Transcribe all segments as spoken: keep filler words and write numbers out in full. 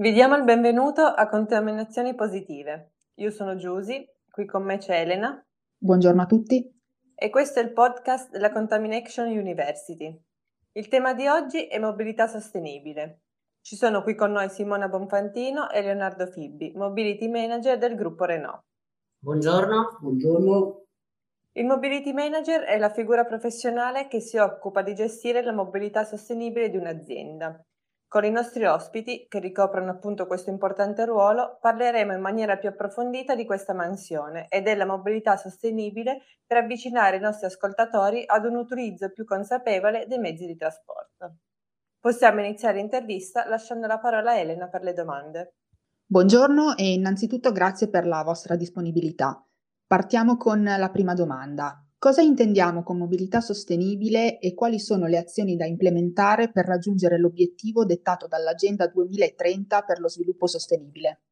Vi diamo il benvenuto a Contaminazioni Positive. Io sono Giusy, qui con me c'è Elena. Buongiorno a tutti. E questo è il podcast della Contamination University. Il tema di oggi è mobilità sostenibile. Ci sono qui con noi Simona Buonfantino e Leonardo Fibbi, Mobility Manager del Gruppo Renault. Buongiorno. Buongiorno. Il Mobility Manager è la figura professionale che si occupa di gestire la mobilità sostenibile di un'azienda. Con i nostri ospiti, che ricoprono appunto questo importante ruolo, parleremo in maniera più approfondita di questa mansione e della mobilità sostenibile per avvicinare i nostri ascoltatori ad un utilizzo più consapevole dei mezzi di trasporto. Possiamo iniziare l'intervista lasciando la parola a Elena per le domande. Buongiorno e innanzitutto grazie per la vostra disponibilità. Partiamo con la prima domanda. Cosa intendiamo con mobilità sostenibile e quali sono le azioni da implementare per raggiungere l'obiettivo dettato dall'Agenda duemilatrenta per lo sviluppo sostenibile?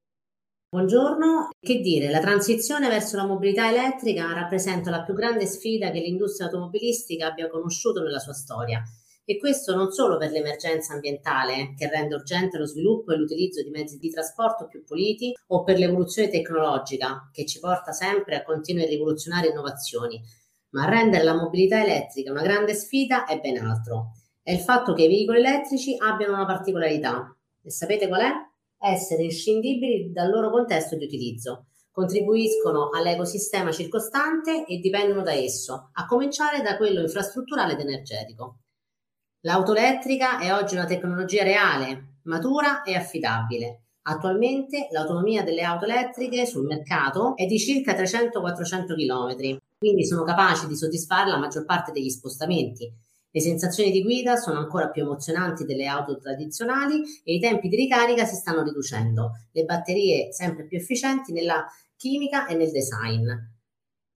Buongiorno, che dire, la transizione verso la mobilità elettrica rappresenta la più grande sfida che l'industria automobilistica abbia conosciuto nella sua storia e questo non solo per l'emergenza ambientale che rende urgente lo sviluppo e l'utilizzo di mezzi di trasporto più puliti o per l'evoluzione tecnologica che ci porta sempre a continue rivoluzionarie innovazioni. Ma rendere la mobilità elettrica una grande sfida è ben altro. È il fatto che i veicoli elettrici abbiano una particolarità. E sapete qual è? Essere inscindibili dal loro contesto di utilizzo. Contribuiscono all'ecosistema circostante e dipendono da esso, a cominciare da quello infrastrutturale ed energetico. L'auto elettrica è oggi una tecnologia reale, matura e affidabile. Attualmente l'autonomia delle auto elettriche sul mercato è di circa trecento quattrocento chilometri. Quindi sono capaci di soddisfare la maggior parte degli spostamenti. Le sensazioni di guida sono ancora più emozionanti delle auto tradizionali e i tempi di ricarica si stanno riducendo. Le batterie sempre più efficienti nella chimica e nel design.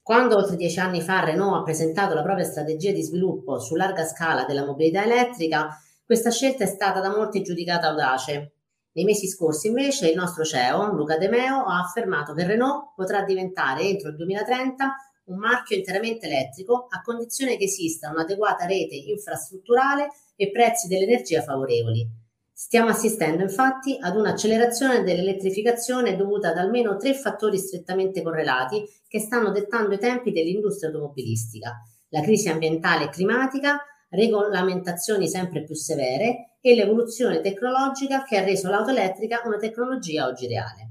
Quando oltre dieci anni fa Renault ha presentato la propria strategia di sviluppo su larga scala della mobilità elettrica, questa scelta è stata da molti giudicata audace. Nei mesi scorsi invece il nostro C E O, Luca De Meo, ha affermato che Renault potrà diventare entro il duemilatrenta un marchio interamente elettrico a condizione che esista un'adeguata rete infrastrutturale e prezzi dell'energia favorevoli. Stiamo assistendo infatti ad un'accelerazione dell'elettrificazione dovuta ad almeno tre fattori strettamente correlati che stanno dettando i tempi dell'industria automobilistica: la crisi ambientale e climatica, regolamentazioni sempre più severe e l'evoluzione tecnologica che ha reso l'auto elettrica una tecnologia oggi reale.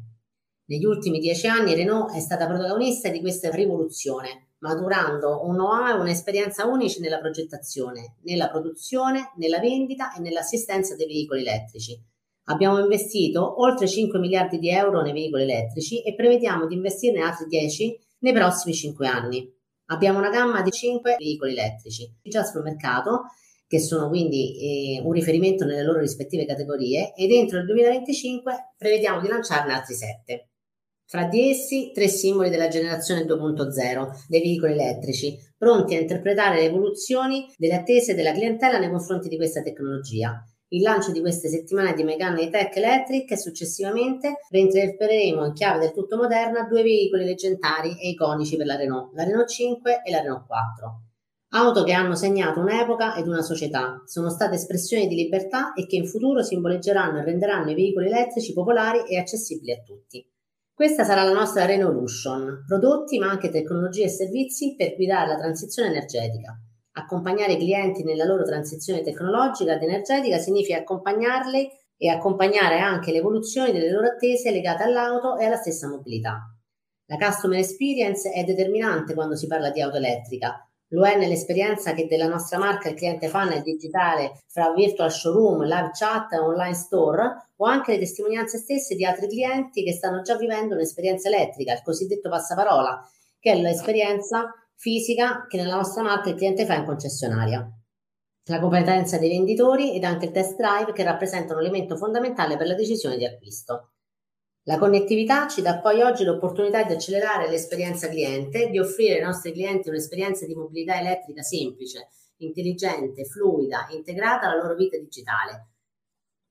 Negli ultimi dieci anni Renault è stata protagonista di questa rivoluzione, maturando un know-how e un'esperienza unici nella progettazione, nella produzione, nella vendita e nell'assistenza dei veicoli elettrici. Abbiamo investito oltre cinque miliardi di euro nei veicoli elettrici e prevediamo di investirne altri dieci nei prossimi cinque anni. Abbiamo una gamma di cinque veicoli elettrici già sul mercato, che sono quindi eh, un riferimento nelle loro rispettive categorie, e entro il duemilaventicinque prevediamo di lanciarne altri sette. Fra di essi, tre simboli della generazione due punto zero dei veicoli elettrici, pronti a interpretare le evoluzioni delle attese della clientela nei confronti di questa tecnologia. Il lancio di queste settimane di Megane E-Tech Electric e successivamente reinterpreteremo in chiave del tutto moderna due veicoli leggendari e iconici per la Renault, la Renault cinque e la Renault quattro. Auto che hanno segnato un'epoca ed una società, sono state espressioni di libertà e che in futuro simboleggeranno e renderanno i veicoli elettrici popolari e accessibili a tutti. Questa sarà la nostra Renolution, prodotti ma anche tecnologie e servizi per guidare la transizione energetica. Accompagnare i clienti nella loro transizione tecnologica ed energetica significa accompagnarli e accompagnare anche l'evoluzione delle loro attese legate all'auto e alla stessa mobilità. La customer experience è determinante quando si parla di auto elettrica. Lo è nell'esperienza che della nostra marca il cliente fa nel digitale, fra virtual showroom, live chat, online store, o anche le testimonianze stesse di altri clienti che stanno già vivendo un'esperienza elettrica, il cosiddetto passaparola, che è l'esperienza fisica che nella nostra marca il cliente fa in concessionaria. La competenza dei venditori ed anche il test drive che rappresentano un elemento fondamentale per la decisione di acquisto. La connettività ci dà poi oggi l'opportunità di accelerare l'esperienza cliente, di offrire ai nostri clienti un'esperienza di mobilità elettrica semplice, intelligente, fluida, integrata alla loro vita digitale.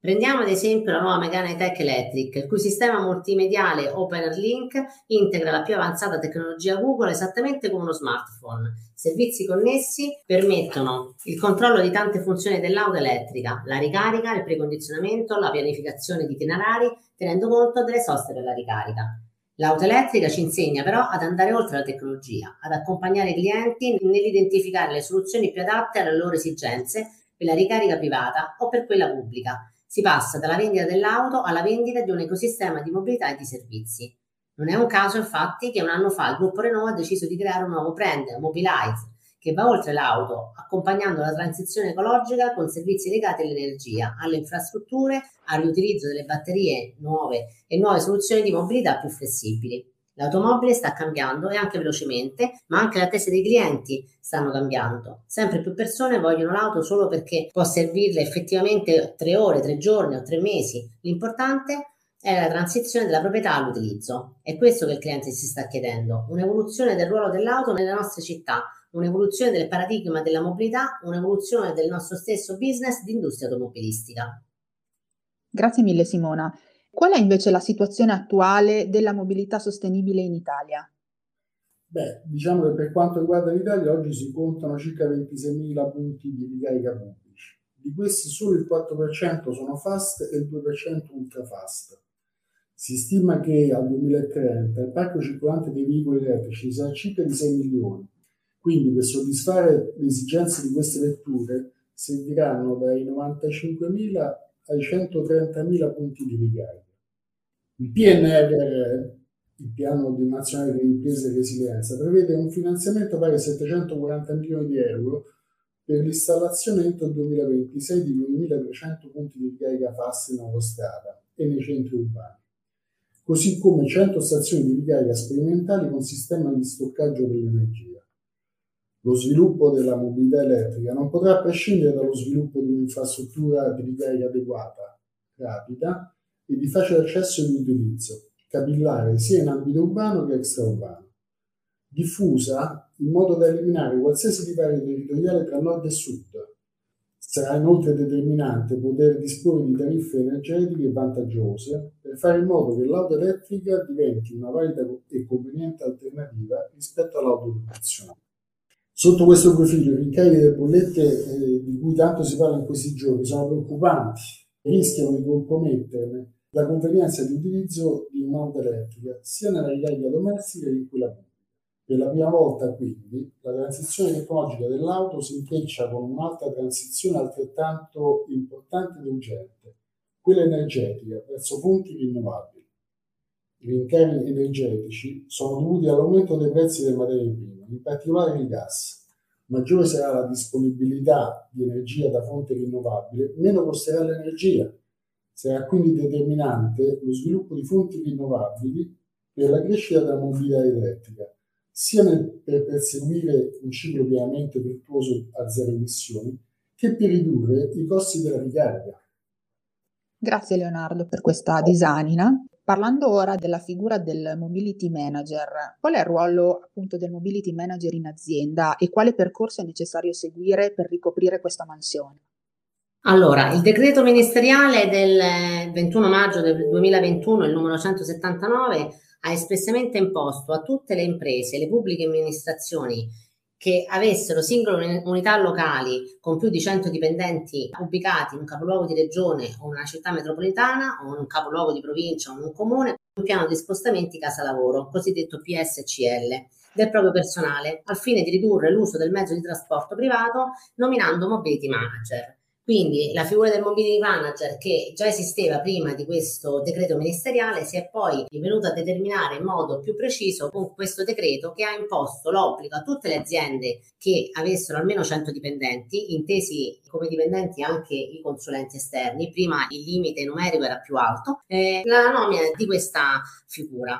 Prendiamo ad esempio la nuova Megane E-Tech Electric, il cui sistema multimediale OpenR Link integra la più avanzata tecnologia Google esattamente come uno smartphone. Servizi connessi permettono il controllo di tante funzioni dell'auto elettrica, la ricarica, il precondizionamento, la pianificazione di itinerari, tenendo conto delle soste per la ricarica. L'auto elettrica ci insegna però ad andare oltre la tecnologia, ad accompagnare i clienti nell'identificare le soluzioni più adatte alle loro esigenze per la ricarica privata o per quella pubblica. Si passa dalla vendita dell'auto alla vendita di un ecosistema di mobilità e di servizi. Non è un caso, infatti, che un anno fa il Gruppo Renault ha deciso di creare un nuovo brand, Mobilize, che va oltre l'auto, accompagnando la transizione ecologica con servizi legati all'energia, alle infrastrutture, al riutilizzo delle batterie nuove e nuove soluzioni di mobilità più flessibili. L'automobile sta cambiando e anche velocemente, ma anche le attese dei clienti stanno cambiando. Sempre più persone vogliono l'auto solo perché può servirle effettivamente tre ore, tre giorni o tre mesi. L'importante è la transizione dalla proprietà all'utilizzo. È questo che il cliente si sta chiedendo, un'evoluzione del ruolo dell'auto nelle nostre città, un'evoluzione del paradigma della mobilità, un'evoluzione del nostro stesso business di industria automobilistica. Grazie mille Simona. Qual è invece la situazione attuale della mobilità sostenibile in Italia? Beh, diciamo che per quanto riguarda l'Italia oggi si contano circa ventiseimila punti di ricarica pubblici. Di questi solo il quattro per cento sono fast e il due per cento ultra fast. Si stima che al duemilatrenta il parco circolante dei veicoli elettrici sarà circa di sei milioni. Quindi per soddisfare le esigenze di queste vetture serviranno dai novantacinquemila ai centotrentamila punti di ricarica. Il P N R, il Piano Nazionale di Ripresa e Resilienza, prevede un finanziamento pari a settecentoquaranta milioni di euro per l'installazione entro il duemilaventisei di duemilatrecento punti di ricarica fast in autostrada e nei centri urbani, così come cento stazioni di ricarica sperimentali con sistema di stoccaggio dell'energia. Lo sviluppo della mobilità elettrica non potrà prescindere dallo sviluppo di un'infrastruttura di ricarica adeguata, rapida e di facile accesso e di utilizzo, capillare sia in ambito urbano che extraurbano, diffusa in modo da eliminare qualsiasi divario territoriale tra nord e sud. Sarà inoltre determinante poter disporre di tariffe energetiche vantaggiose per fare in modo che l'auto elettrica diventi una valida e conveniente alternativa rispetto all'auto tradizionale. Sotto questo profilo, i rincari delle bollette eh, di cui tanto si parla in questi giorni sono preoccupanti e rischiano di compromettere la convenienza di utilizzo di un'auto elettrica sia nella ricarica domestica che in quella pubblica. Per la prima volta, quindi, la transizione tecnologica dell'auto si intreccia con un'altra transizione altrettanto importante ed urgente, quella energetica, verso fonti rinnovabili. I rincari energetici sono dovuti all'aumento dei prezzi delle materie prime, in particolare il gas. Maggiore sarà la disponibilità di energia da fonte rinnovabile, meno costerà l'energia. Sarà quindi determinante lo sviluppo di fonti rinnovabili per la crescita della mobilità elettrica, sia per perseguire un ciclo pienamente virtuoso a zero emissioni, che per ridurre i costi della ricarica. Grazie Leonardo per questa disamina. Parlando ora della figura del Mobility Manager, qual è il ruolo appunto del Mobility Manager in azienda e quale percorso è necessario seguire per ricoprire questa mansione? Allora, il decreto ministeriale del ventuno maggio del duemilaventuno, il numero centosettantanove, ha espressamente imposto a tutte le imprese e le pubbliche amministrazioni che avessero singole unità locali con più di cento dipendenti ubicati in un capoluogo di regione o una città metropolitana o un capoluogo di provincia o un comune, un piano di spostamenti casa lavoro, cosiddetto P S C L, del proprio personale, al fine di ridurre l'uso del mezzo di trasporto privato nominando Mobility Manager. Quindi la figura del Mobility Manager, che già esisteva prima di questo decreto ministeriale, si è poi venuta a determinare in modo più preciso con questo decreto, che ha imposto l'obbligo a tutte le aziende che avessero almeno cento dipendenti, intesi come dipendenti anche i consulenti esterni, prima il limite numerico era più alto, eh, la nomina di questa figura.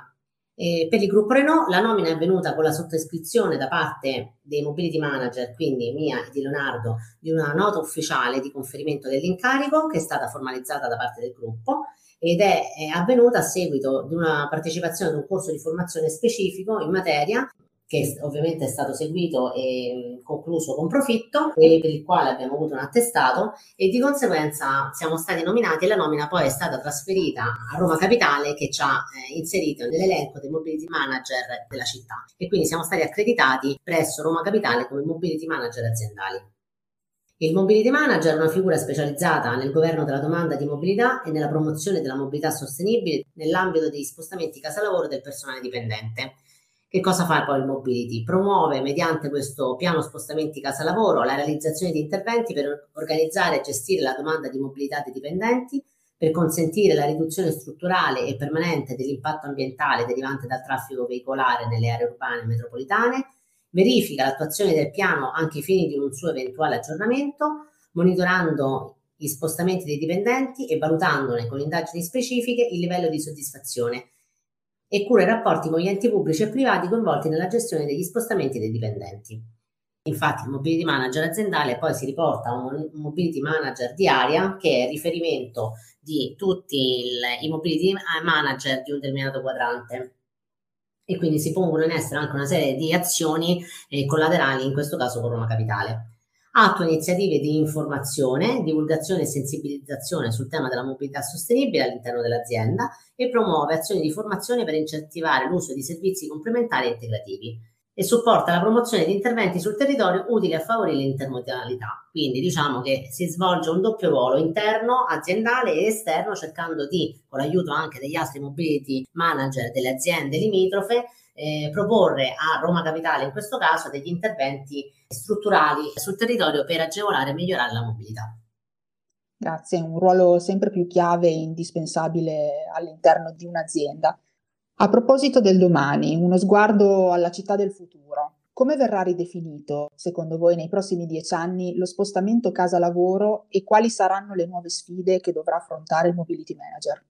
Eh, per il gruppo Renault la nomina è avvenuta con la sottoscrizione da parte dei Mobility Manager, quindi mia e di Leonardo, di una nota ufficiale di conferimento dell'incarico che è stata formalizzata da parte del gruppo ed è, è avvenuta a seguito di una partecipazione ad un corso di formazione specifico in materia che ovviamente è stato seguito e concluso con profitto, e per il quale abbiamo avuto un attestato, e di conseguenza siamo stati nominati, e la nomina poi è stata trasferita a Roma Capitale, che ci ha eh, inserito nell'elenco dei Mobility Manager della città, e quindi siamo stati accreditati presso Roma Capitale come Mobility Manager aziendali. Il Mobility Manager è una figura specializzata nel governo della domanda di mobilità e nella promozione della mobilità sostenibile nell'ambito degli spostamenti casa-lavoro del personale dipendente. Che cosa fa poi il Mobility? Promuove, mediante questo piano spostamenti casa-lavoro, la realizzazione di interventi per organizzare e gestire la domanda di mobilità dei dipendenti, per consentire la riduzione strutturale e permanente dell'impatto ambientale derivante dal traffico veicolare nelle aree urbane e metropolitane, verifica l'attuazione del piano anche ai fini di un suo eventuale aggiornamento, monitorando gli spostamenti dei dipendenti e valutandone con indagini specifiche il livello di soddisfazione, e cura i rapporti con gli enti pubblici e privati coinvolti nella gestione degli spostamenti dei dipendenti. Infatti il Mobility Manager aziendale poi si riporta a un Mobility Manager di area, che è riferimento di tutti il, i Mobility Manager di un determinato quadrante. E quindi si pongono in essere anche una serie di azioni eh, collaterali, in questo caso con Roma Capitale. Attua iniziative di informazione, divulgazione e sensibilizzazione sul tema della mobilità sostenibile all'interno dell'azienda, e promuove azioni di formazione per incentivare l'uso di servizi complementari e integrativi, e supporta la promozione di interventi sul territorio utili a favorire l'intermodalità. Quindi diciamo che si svolge un doppio ruolo interno, aziendale ed esterno, cercando di, con l'aiuto anche degli altri mobility manager delle aziende limitrofe, eh, proporre a Roma Capitale in questo caso degli interventi strutturali sul territorio per agevolare e migliorare la mobilità. Grazie, un ruolo sempre più chiave e indispensabile all'interno di un'azienda. A proposito del domani, uno sguardo alla città del futuro. Come verrà ridefinito, secondo voi, nei prossimi dieci anni lo spostamento casa-lavoro, e quali saranno le nuove sfide che dovrà affrontare il Mobility Manager?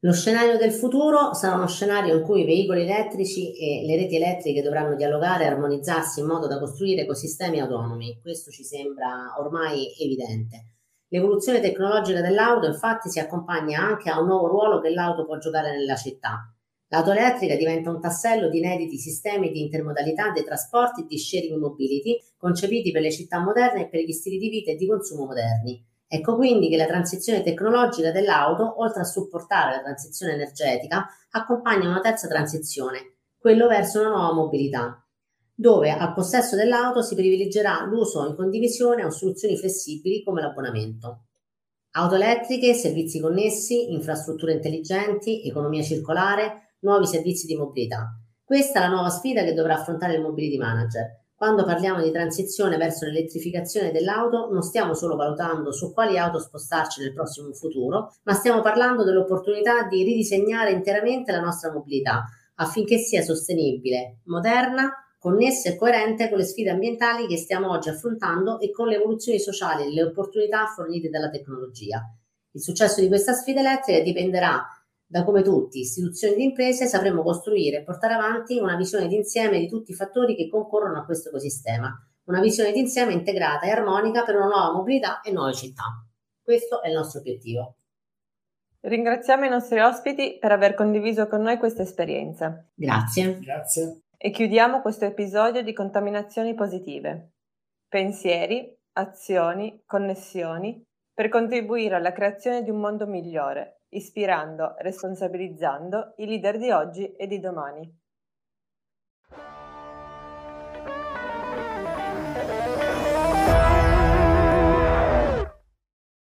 Lo scenario del futuro sarà uno scenario in cui i veicoli elettrici e le reti elettriche dovranno dialogare e armonizzarsi in modo da costruire ecosistemi autonomi. Questo ci sembra ormai evidente. L'evoluzione tecnologica dell'auto, infatti, si accompagna anche a un nuovo ruolo che l'auto può giocare nella città. L'auto elettrica diventa un tassello di inediti sistemi di intermodalità dei trasporti e di sharing mobility, concepiti per le città moderne e per gli stili di vita e di consumo moderni. Ecco quindi che la transizione tecnologica dell'auto, oltre a supportare la transizione energetica, accompagna una terza transizione, quello verso una nuova mobilità, dove al possesso dell'auto si privilegerà l'uso in condivisione o soluzioni flessibili come l'abbonamento. Auto elettriche, servizi connessi, infrastrutture intelligenti, economia circolare, nuovi servizi di mobilità. Questa è la nuova sfida che dovrà affrontare il Mobility Manager. Quando parliamo di transizione verso l'elettrificazione dell'auto, non stiamo solo valutando su quali auto spostarci nel prossimo futuro, ma stiamo parlando dell'opportunità di ridisegnare interamente la nostra mobilità affinché sia sostenibile, moderna, connessa e coerente con le sfide ambientali che stiamo oggi affrontando e con le evoluzioni sociali e le opportunità fornite dalla tecnologia. Il successo di questa sfida elettrica dipenderà da come tutti, istituzioni ed imprese, sapremo costruire e portare avanti una visione d'insieme di tutti i fattori che concorrono a questo ecosistema, una visione d'insieme integrata e armonica per una nuova mobilità e nuove città. Questo è il nostro obiettivo. Ringraziamo i nostri ospiti per aver condiviso con noi questa esperienza. Grazie. Grazie. E chiudiamo questo episodio di Contaminazioni Positive. Pensieri, azioni, connessioni per contribuire alla creazione di un mondo migliore, ispirando, responsabilizzando i leader di oggi e di domani.